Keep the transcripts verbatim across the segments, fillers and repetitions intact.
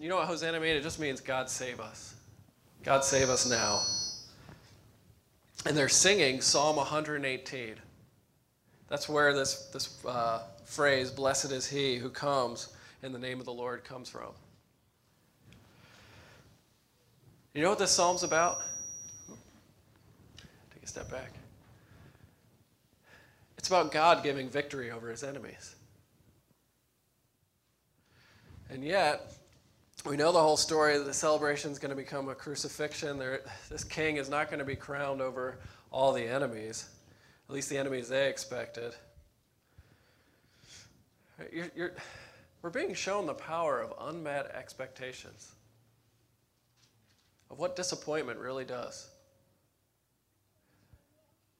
you know what Hosanna means? It just means God save us. God save us now. And they're singing Psalm one eighteen. That's where this, this uh, phrase, blessed is he who comes in the name of the Lord, comes from. You know what this psalm's about? Take a step back. It's about God giving victory over his enemies. And yet, we know the whole story, that the celebration is going to become a crucifixion. There, this king is not going to be crowned over all the enemies, at least the enemies they expected. You're, you're, we're being shown the power of unmet expectations, of what disappointment really does.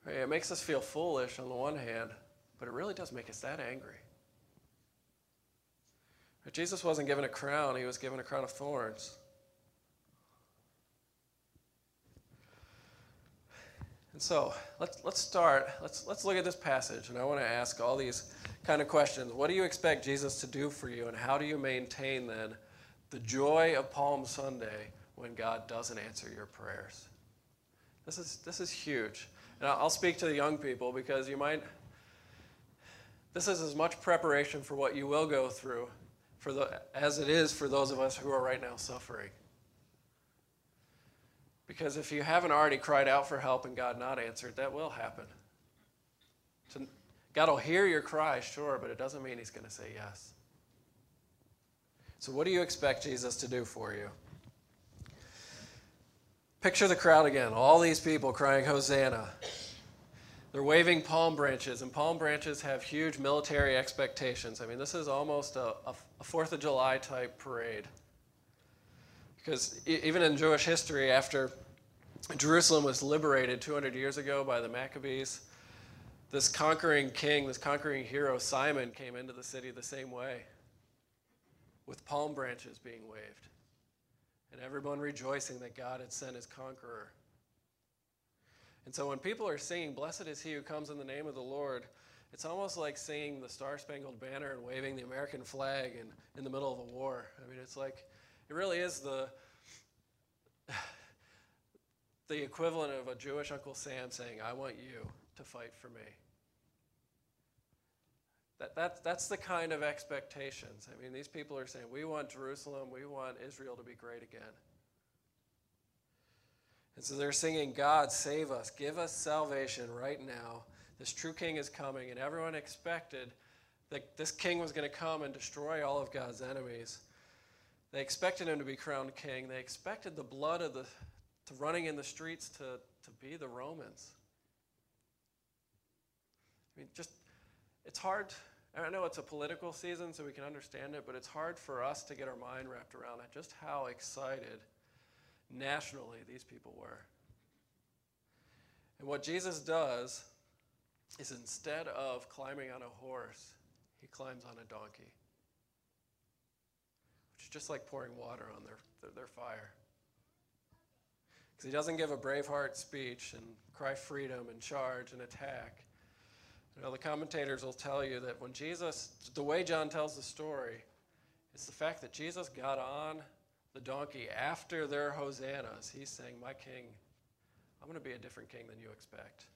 It makes us feel foolish on the one hand, but it really does make us that angry. But Jesus wasn't given a crown, he was given a crown of thorns. And so, let's let's start, let's let's look at this passage, and I want to ask all these kind of questions. What do you expect Jesus to do for you, and how do you maintain then the joy of Palm Sunday when God doesn't answer your prayers? This is this is huge. And I'll speak to the young people, because you might, this is as much preparation for what you will go through for the, as it is for those of us who are right now suffering. Because if you haven't already cried out for help and God not answered, that will happen. So God will hear your cry, sure, but it doesn't mean he's going to say yes. So what do you expect Jesus to do for you? Picture the crowd again, all these people crying Hosanna. They're waving palm branches, and palm branches have huge military expectations. I mean, this is almost a, a fourth of July type parade. Because even in Jewish history, after Jerusalem was liberated two hundred years ago by the Maccabees, this conquering king, this conquering hero, Simon, came into the city the same way, with palm branches being waved, and everyone rejoicing that God had sent his conqueror. And so when people are singing, blessed is he who comes in the name of the Lord, it's almost like singing the Star-Spangled Banner and waving the American flag in, in the middle of a war. I mean, it's like, it really is the, the equivalent of a Jewish Uncle Sam saying, I want you to fight for me. That, that, that's the kind of expectations. I mean, these people are saying, we want Jerusalem, we want Israel to be great again. And so they're singing, God, save us, give us salvation right now. This true king is coming, and everyone expected that this king was going to come and destroy all of God's enemies. They expected him to be crowned king. They expected the blood of the to running in the streets to, to be the Romans. I mean, just, it's hard. I know it's a political season, so we can understand it, but it's hard for us to get our mind wrapped around it, just how excited nationally these people were. And what Jesus does is, instead of climbing on a horse, he climbs on a donkey, which is just like pouring water on their, their, their fire. Because he doesn't give a Braveheart speech and cry freedom and charge and attack. You know, the commentators will tell you that when Jesus, the way John tells the story, it's the fact that Jesus got on the donkey after their hosannas. He's saying, my king, I'm going to be a different king than you expect.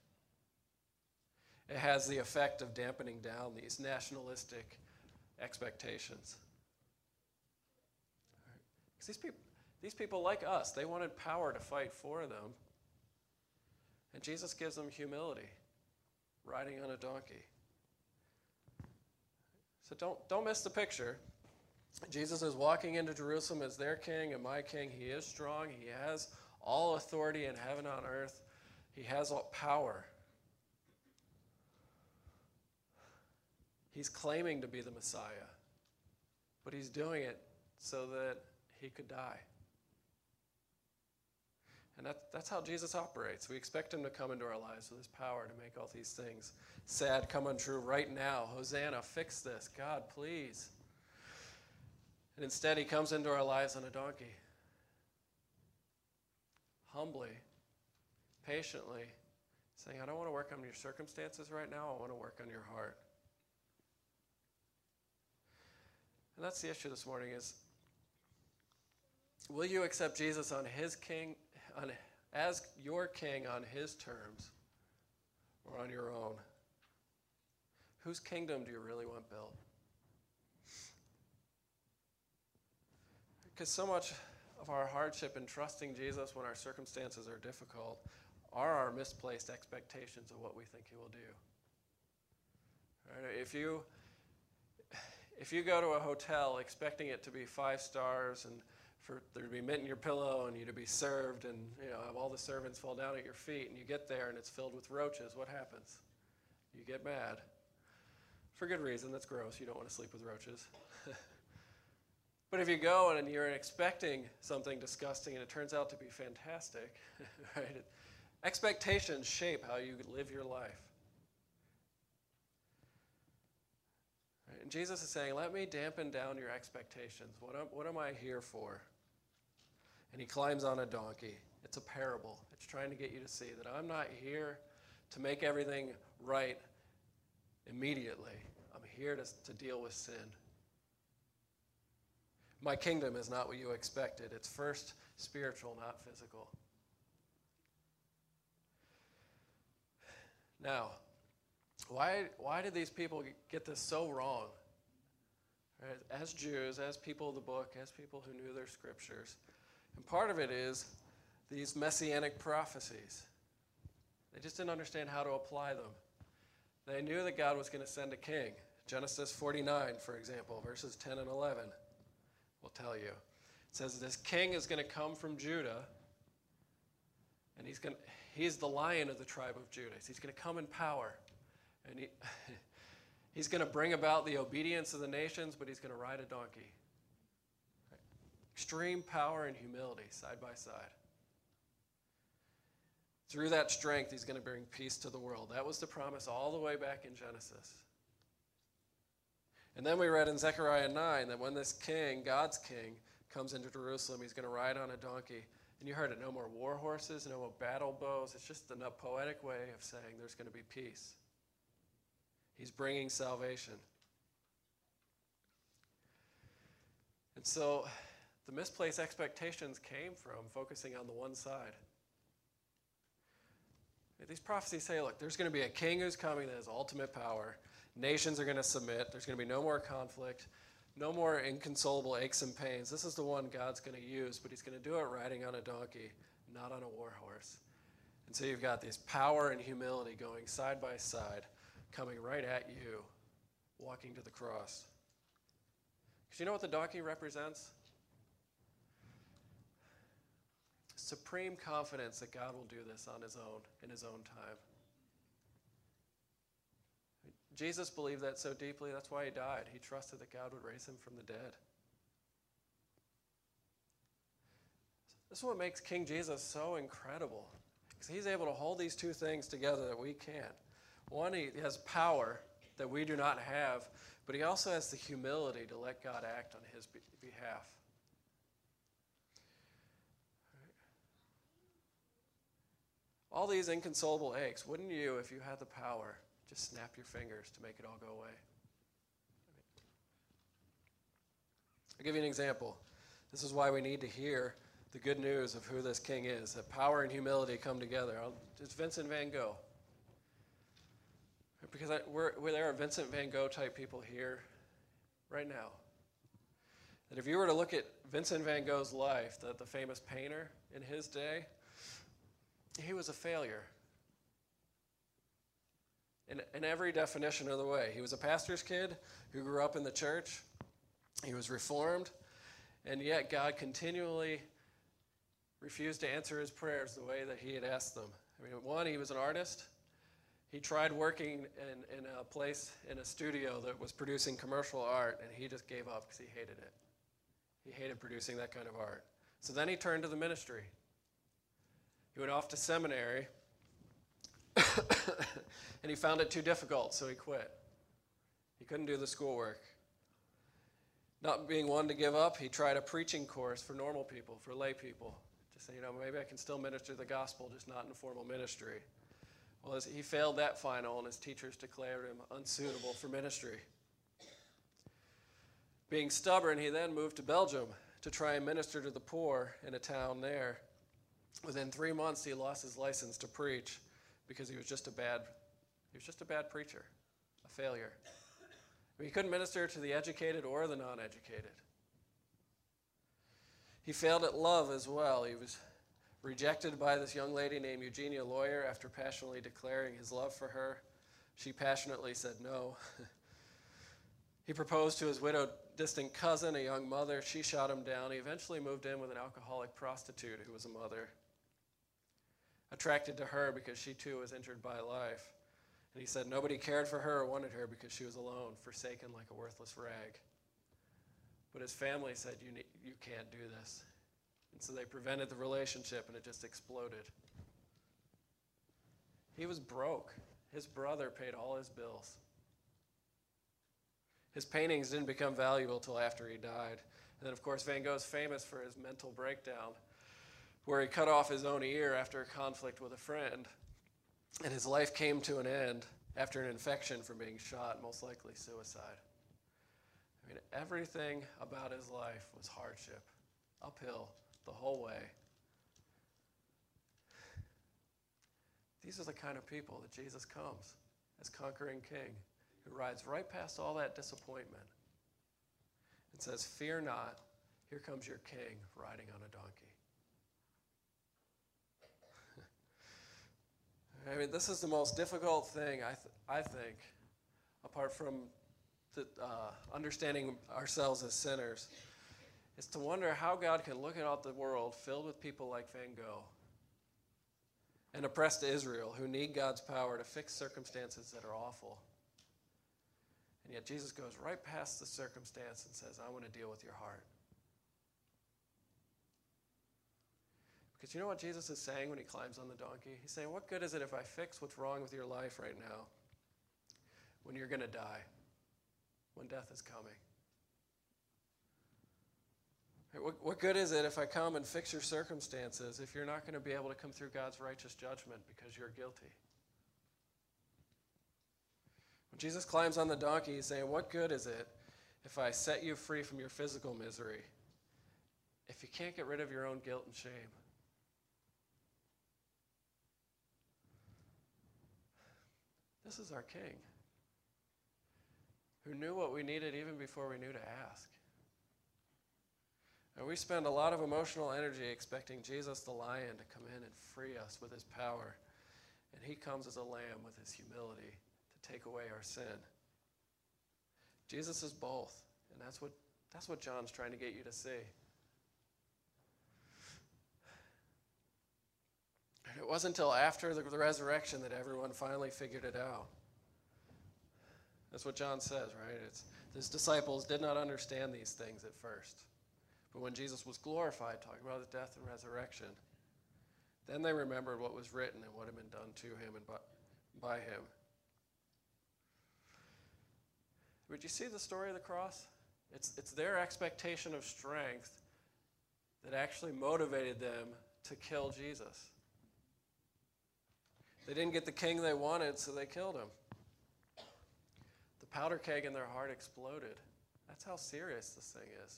It has the effect of dampening down these nationalistic expectations. Right. Because these people, these people like us, they wanted power to fight for them. And Jesus gives them humility, riding on a donkey. So don't, don't miss the picture. Jesus is walking into Jerusalem as their king and my king. He is strong. He has all authority in heaven and on earth. He has all power. He's claiming to be the Messiah, but he's doing it so that he could die. And that, that's how Jesus operates. We expect him to come into our lives with his power to make all these things sad come untrue right now. Hosanna, fix this. God, please. And instead, he comes into our lives on a donkey, humbly, patiently, saying, I don't want to work on your circumstances right now. I want to work on your heart. And that's the issue this morning, is Will you accept Jesus on his king, on, as your king on his terms or on your own? Whose kingdom do you really want built? Because so much of our hardship in trusting Jesus when our circumstances are difficult are our misplaced expectations of what we think he will do. Right? If you if you go to a hotel expecting it to be five stars and for there to be mint in your pillow and you to be served and you know have all the servants fall down at your feet and you get there and it's filled with roaches, what happens? You get mad. For good reason. That's gross. You don't want to sleep with roaches. But if you go and you're expecting something disgusting and it turns out to be fantastic, right? Expectations shape how you live your life. Right? And Jesus is saying, let me dampen down your expectations. What am, what am I here for? And he climbs on a donkey. It's a parable. It's trying to get you to see that I'm not here to make everything right immediately. I'm here to, to deal with sin. My kingdom is not what you expected. It's first spiritual, not physical. Now, why, why did these people get this so wrong? As Jews, as people of the book, as people who knew their scriptures. And part of it is these messianic prophecies. They just didn't understand how to apply them. They knew that God was going to send a king. Genesis forty-nine, for example, verses ten and eleven. Will tell you. It says this king is going to come from Judah, and he's going to, he's the lion of the tribe of Judah. He's going to come in power, and he he's going to bring about the obedience of the nations, but he's going to ride a donkey. Right? Extreme power and humility side by side. Through that strength, he's going to bring peace to the world. That was the promise all the way back in Genesis. And then we read in Zechariah nine that when this king, God's king, comes into Jerusalem, he's going to ride on a donkey. And you heard it, no more war horses, no more battle bows. It's just a poetic way of saying there's going to be peace. He's bringing salvation. And so the misplaced expectations came from focusing on the one side. These prophecies say, look, there's going to be a king who's coming that has ultimate power. Nations are going to submit. There's going to be no more conflict, no more inconsolable aches and pains. This is the one God's going to use, but he's going to do it riding on a donkey, not on a war horse. And so you've got this power and humility going side by side, coming right at you, walking to the cross. Because you know what the donkey represents? Supreme confidence that God will do this on his own, in his own time. Jesus believed that so deeply, that's why he died. He trusted that God would raise him from the dead. This is what makes King Jesus so incredible, because he's able to hold these two things together that we can't. One, he has power that we do not have, but he also has the humility to let God act on his be- behalf. All these inconsolable aches, wouldn't you, if you had the power, just snap your fingers to make it all go away? I'll give you an example. This is why we need to hear the good news of who this king is, that power and humility come together. I'll, it's Vincent van Gogh. Because I, we're, we're, there are Vincent van Gogh type people here right now. That if you were to look at Vincent van Gogh's life, the, the famous painter in his day, he was a failure. In, in every definition of the way. He was a pastor's kid who grew up in the church. He was reformed. And yet God continually refused to answer his prayers the way that he had asked them. I mean, one, he was an artist. He tried working in, in a place, in a studio that was producing commercial art, and he just gave up because he hated it. He hated producing that kind of art. So then he turned to the ministry. He went off to seminary. And he found it too difficult, so he quit. He couldn't do the schoolwork. Not being one to give up, he tried a preaching course for normal people, for lay people, to say, you know, maybe I can still minister the gospel, just not in a formal ministry. Well, as he failed that final, and his teachers declared him unsuitable for ministry. Being stubborn, he then moved to Belgium to try and minister to the poor in a town there. Within three months, he lost his license to preach because he was just a bad, he was just a bad preacher, a failure. I mean, he couldn't minister to the educated or the non-educated. He failed at love as well. He was rejected by this young lady named Eugenia Lawyer after passionately declaring his love for her. She passionately said no. He proposed to his widowed distant cousin, a young mother. She shot him down. He eventually moved in with an alcoholic prostitute who was a mother, attracted to her because she too was injured by life. And he said nobody cared for her or wanted her because she was alone, forsaken like a worthless rag. But his family said, you, need, you can't do this. And so they prevented the relationship, and it just exploded. He was broke. His brother paid all his bills. His paintings didn't become valuable till after he died. And then, of course, Van Gogh's famous for his mental breakdown, where he cut off his own ear after a conflict with a friend. And his life came to an end after an infection from being shot, most likely suicide. I mean, everything about his life was hardship, uphill the whole way. These are the kind of people that Jesus comes as conquering king, who rides right past all that disappointment and says, fear not, here comes your king riding on a donkey. I mean, this is the most difficult thing, I, th I think, apart from the, uh, understanding ourselves as sinners, is to wonder how God can look at the world filled with people like Van Gogh and oppressed Israel who need God's power to fix circumstances that are awful. And yet Jesus goes right past the circumstance and says, I want to deal with your heart. Because you know what Jesus is saying when he climbs on the donkey? He's saying, what good is it if I fix what's wrong with your life right now when you're going to die, when death is coming? What, what good is it if I come and fix your circumstances if you're not going to be able to come through God's righteous judgment because you're guilty? When Jesus climbs on the donkey, he's saying, what good is it if I set you free from your physical misery if you can't get rid of your own guilt and shame? This is our King, who knew what we needed even before we knew to ask. And we spend a lot of emotional energy expecting Jesus the Lion to come in and free us with his power. And he comes as a lamb with his humility to take away our sin. Jesus is both, and that's what, that's what John's trying to get you to see. And it wasn't until after the, the resurrection that everyone finally figured it out. That's what John says, right? It's, his disciples did not understand these things at first. But when Jesus was glorified, talking about his death and resurrection, then they remembered what was written and what had been done to him and by, by him. Would you see the story of the cross? It's, it's their expectation of strength that actually motivated them to kill Jesus. They didn't get the king they wanted, so they killed him. The powder keg in their heart exploded. That's how serious this thing is.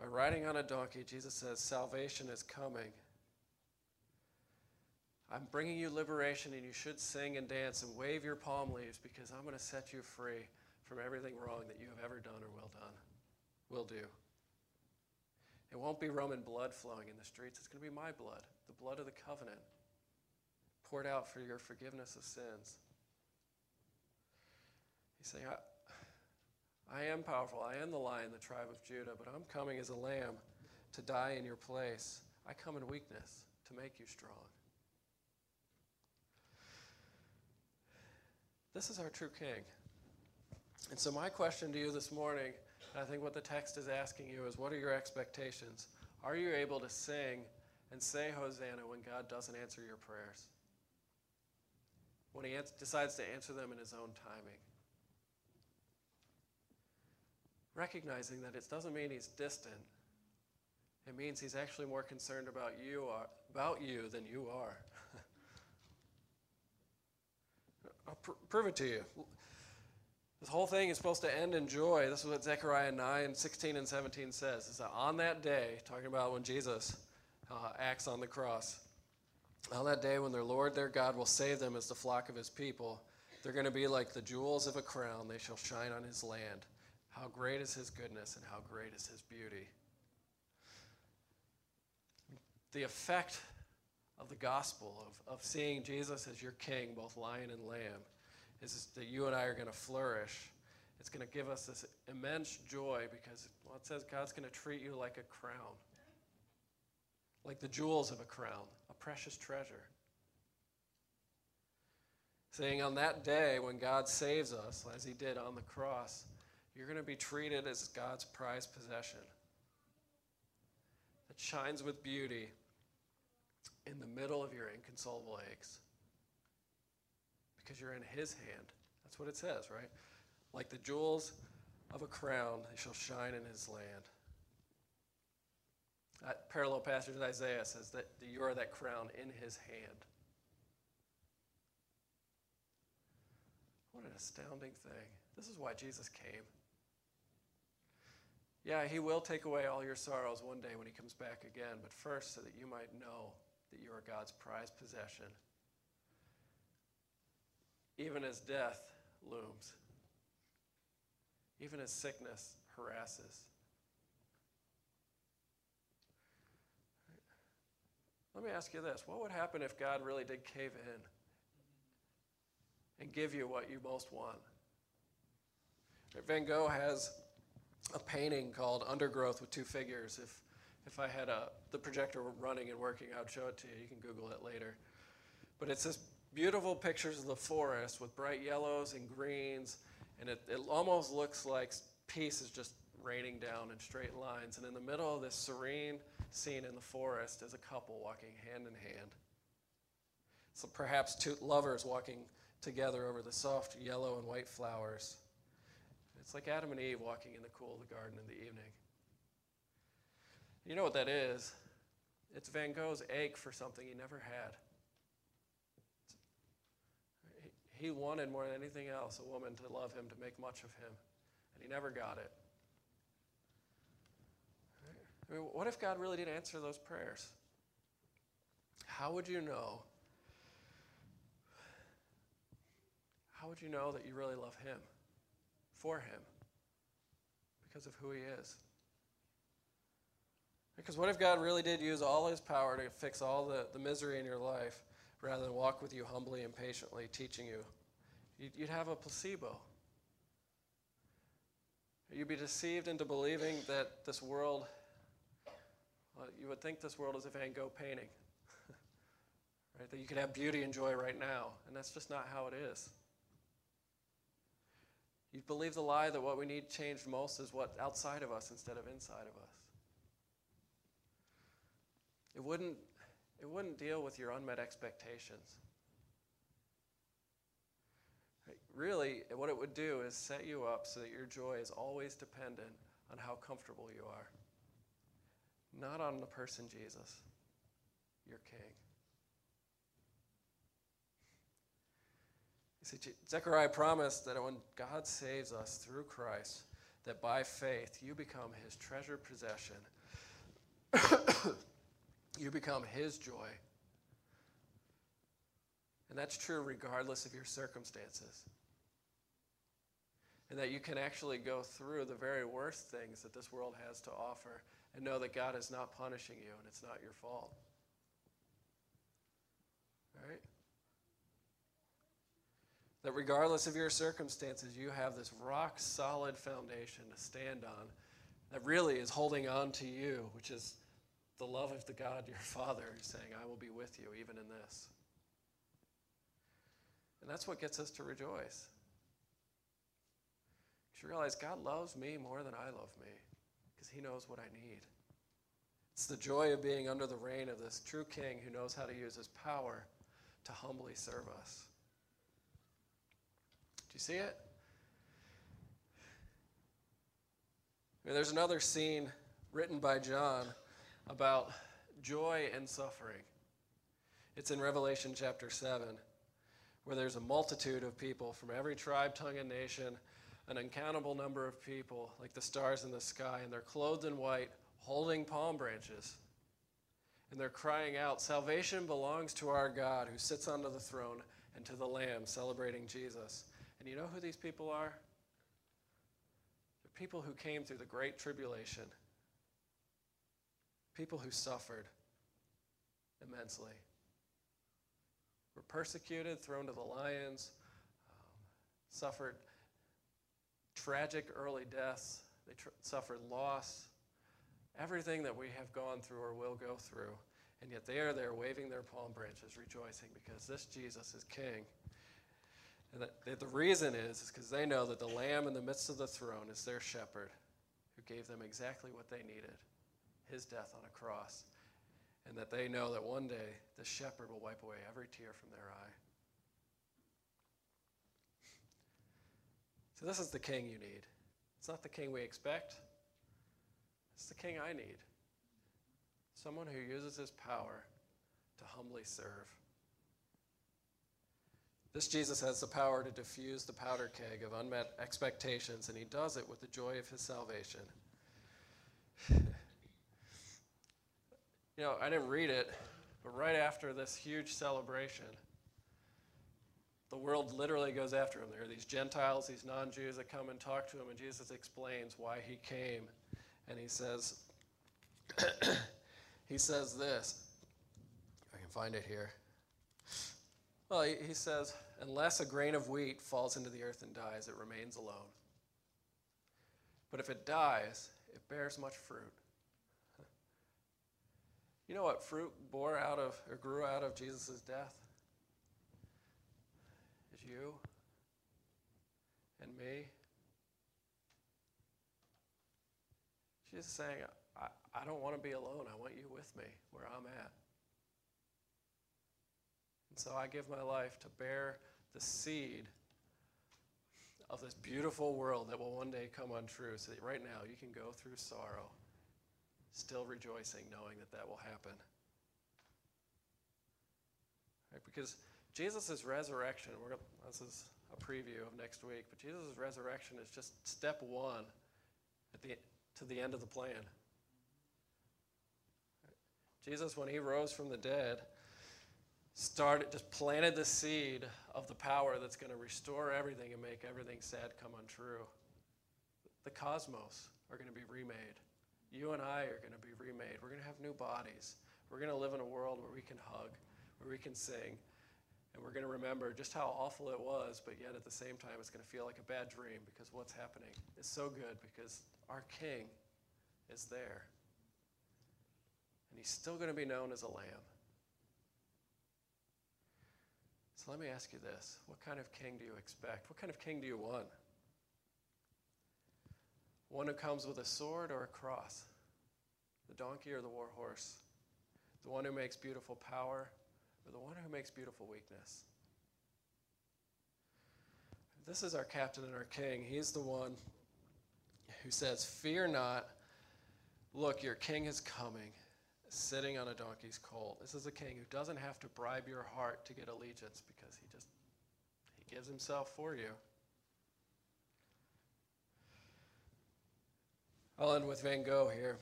By riding on a donkey, Jesus says, salvation is coming. I'm bringing you liberation, and you should sing and dance and wave your palm leaves because I'm going to set you free from everything wrong that you have ever done or will done, will do. It won't be Roman blood flowing in the streets. It's going to be my blood, the blood of the covenant, poured out for your forgiveness of sins. He's saying, I, I am powerful. I am the lion, the tribe of Judah, but I'm coming as a lamb to die in your place. I come in weakness to make you strong. This is our true King. And so my question to you this morning, I think what the text is asking you is, what are your expectations? Are you able to sing and say Hosanna when God doesn't answer your prayers? When he decides to answer them in his own timing? Recognizing that it doesn't mean he's distant. It means he's actually more concerned about you, are, about you than you are. I'll pr prove it to you. This whole thing is supposed to end in joy. This is what Zechariah nine, sixteen and seventeen says. It's that on that day, talking about when Jesus uh, acts on the cross, on that day when their Lord, their God, will save them as the flock of his people, they're going to be like the jewels of a crown. They shall shine on his land. How great is his goodness and how great is his beauty. The effect of the gospel, of, of seeing Jesus as your king, both lion and lamb, is that you and I are going to flourish. It's going to give us this immense joy because, well, it says God's going to treat you like a crown, like the jewels of a crown, a precious treasure. Saying on that day when God saves us, as he did on the cross, you're going to be treated as God's prized possession that shines with beauty in the middle of your inconsolable aches. Because you're in his hand. That's what it says, right? Like the jewels of a crown, they shall shine in his land. That parallel passage in Isaiah says that you are that crown in his hand. What an astounding thing. This is why Jesus came. Yeah, he will take away all your sorrows one day when he comes back again, but first so that you might know that you are God's prized possession. Even as death looms, even as sickness harasses. Let me ask you this. What would happen if God really did cave in and give you what you most want? Van Gogh has a painting called Undergrowth with Two Figures. If, if I had a, the projector running and working, I would show it to you. You can Google it later. But it's this beautiful pictures of the forest with bright yellows and greens, and it, it almost looks like peace is just raining down in straight lines. And in the middle of this serene scene in the forest is a couple walking hand in hand. So perhaps two lovers walking together over the soft yellow and white flowers. It's like Adam and Eve walking in the cool of the garden in the evening. You know what that is? It's Van Gogh's ache for something he never had. He wanted more than anything else a woman to love him, to make much of him, and he never got it. I mean, what if God really did answer those prayers? How would you know? How would you know that you really love him, for him, because of who he is? Because what if God really did use all his power to fix all the, the misery in your life, rather than walk with you humbly and patiently, teaching you? You'd have a placebo. You'd be deceived into believing that this world, well, you would think this world is a Van Gogh painting, right? That you could have beauty and joy right now, and that's just not how it is. You'd believe the lie that what we need changed most is what's outside of us instead of inside of us. It wouldn't It wouldn't deal with your unmet expectations. Really, what it would do is set you up so that your joy is always dependent on how comfortable you are, not on the person Jesus, your king. You see, Zechariah promised that when God saves us through Christ, that by faith you become his treasured possession. You become his joy. And that's true regardless of your circumstances. And that you can actually go through the very worst things that this world has to offer and know that God is not punishing you and it's not your fault. All right? That regardless of your circumstances, you have this rock-solid foundation to stand on that really is holding on to you, which is the love of the God, your Father, is saying, I will be with you even in this. And that's what gets us to rejoice. Because you realize God loves me more than I love me, because he knows what I need. It's the joy of being under the reign of this true king who knows how to use his power to humbly serve us. Do you see it? I mean, there's another scene written by John about joy and suffering. It's in Revelation chapter seven, where there's a multitude of people from every tribe, tongue, and nation an uncountable number of people like the stars in the sky, and they're clothed in white, holding palm branches. And they're crying out, "Salvation belongs to our God who sits under the throne and to the Lamb," celebrating Jesus. And you know who these people are? They're people who came through the Great Tribulation. People who suffered immensely. Were persecuted, thrown to the lions, um, suffered tragic early deaths. They tr- suffered loss. Everything that we have gone through or will go through, and yet they are there waving their palm branches, rejoicing because this Jesus is King. And that the reason is is because they know that the Lamb in the midst of the throne is their shepherd who gave them exactly what they needed, his death on a cross, and that they know that one day the shepherd will wipe away every tear from their eye. So this is the King you need. It's not the King we expect. It's the King I need. Someone who uses his power to humbly serve. This Jesus has the power to diffuse the powder keg of unmet expectations, and he does it with the joy of his salvation. You know, I didn't read it, but right after this huge celebration, the world literally goes after him. There are these Gentiles, these non-Jews that come and talk to him, and Jesus explains why he came. And he says, he says this, if I can find it here. Well, he, he says, unless a grain of wheat falls into the earth and dies, it remains alone. But if it dies, it bears much fruit. You know what fruit bore out of, or grew out of Jesus' death? It's you and me. She's saying, I, I don't want to be alone. I want you with me where I'm at. And so I give my life to bear the seed of this beautiful world that will one day come untrue, so that right now you can go through sorrow, still rejoicing, knowing that that will happen. Right? Because Jesus' resurrection, we're gonna, this is a preview of next week, but Jesus' resurrection is just step one at the end. To the end of the plan. Jesus, when he rose from the dead, started, just planted the seed of the power that's going to restore everything and make everything sad come untrue. The cosmos are going to be remade. You and I are going to be remade. We're going to have new bodies. We're going to live in a world where we can hug, where we can sing, and we're going to remember just how awful it was, but yet at the same time it's going to feel like a bad dream because what's happening is so good because our King is there. And he's still going to be known as a Lamb. So let me ask you this. What kind of King do you expect? What kind of King do you want? One who comes with a sword or a cross? The donkey or the war horse? The one who makes beautiful power or the one who makes beautiful weakness? This is our captain and our King. He's the one who says, "Fear not, look, your king is coming, sitting on a donkey's colt." This is a king who doesn't have to bribe your heart to get allegiance because he just, he gives himself for you. I'll end with Van Gogh here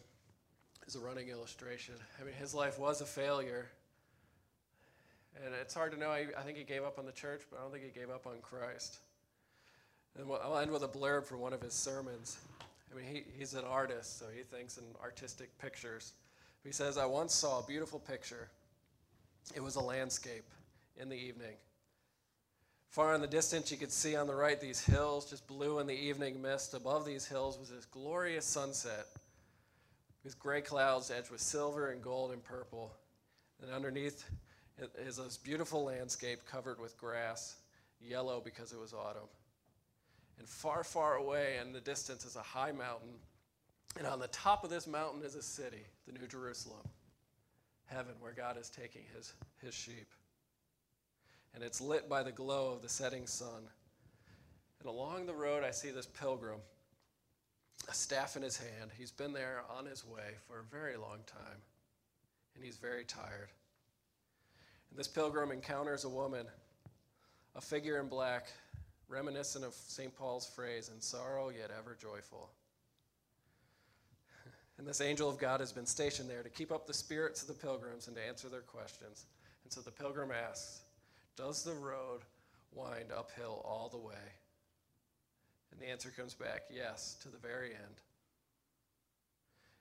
as a running illustration. I mean, his life was a failure. And it's hard to know. I, I think he gave up on the church, but I don't think he gave up on Christ. And I'll end with a blurb from one of his sermons. I mean, he, he's an artist, so he thinks in artistic pictures. He says, "I once saw a beautiful picture. It was a landscape in the evening. Far in the distance, you could see on the right these hills, just blue in the evening mist. Above these hills was this glorious sunset with gray clouds edged with silver and gold and purple. And underneath is this beautiful landscape covered with grass, yellow because it was autumn. And far, far away in the distance is a high mountain. And on the top of this mountain is a city, the New Jerusalem, heaven, where God is taking his, his sheep. And it's lit by the glow of the setting sun. And along the road, I see this pilgrim, a staff in his hand. He's been there on his way for a very long time, and he's very tired. And this pilgrim encounters a woman, a figure in black, reminiscent of Saint Paul's phrase, in sorrow yet ever joyful. And this angel of God has been stationed there to keep up the spirits of the pilgrims and to answer their questions. And so the pilgrim asks, does the road wind uphill all the way? And the answer comes back, yes, to the very end.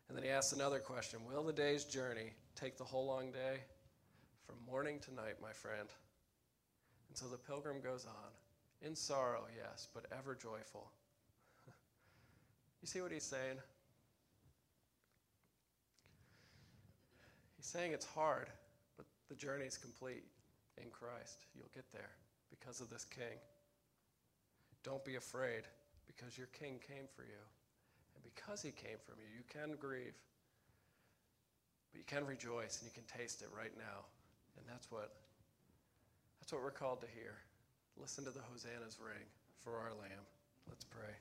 And then he asks another question, will the day's journey take the whole long day? From morning to night, my friend. And so the pilgrim goes on, in sorrow, yes, but ever joyful. You see what he's saying? He's saying it's hard, but the journey is complete in Christ. You'll get there because of this King. Don't be afraid, because your King came for you. And because he came from you, you can grieve, but you can rejoice and you can taste it right now. And that's what, that's what we're called to hear. Listen to the hosannas ring for our Lamb. Let's pray.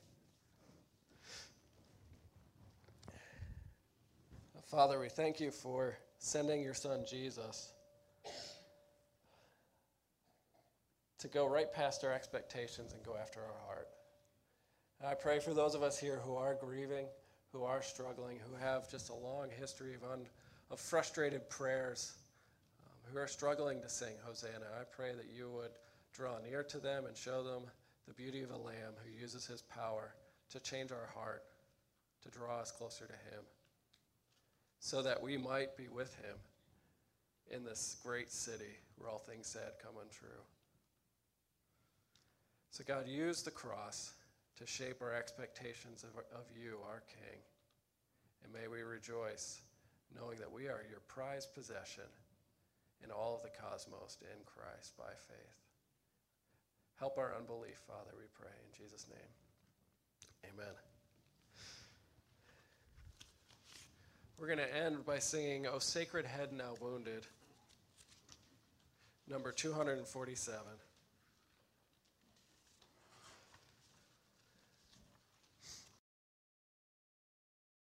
Father, we thank you for sending your son Jesus to go right past our expectations and go after our heart. And I pray for those of us here who are grieving, who are struggling, who have just a long history of, un, of frustrated prayers, um, who are struggling to sing Hosanna. I pray that you would draw near to them and show them the beauty of a Lamb who uses his power to change our heart, to draw us closer to him, so that we might be with him in this great city where all things sad come untrue. So God, use the cross to shape our expectations of, of you, our King. And may we rejoice knowing that we are your prized possession in all of the cosmos in Christ by faith. Help our unbelief, Father, we pray in Jesus' name. Amen. We're going to end by singing O Sacred Head Now Wounded, number two forty-seven.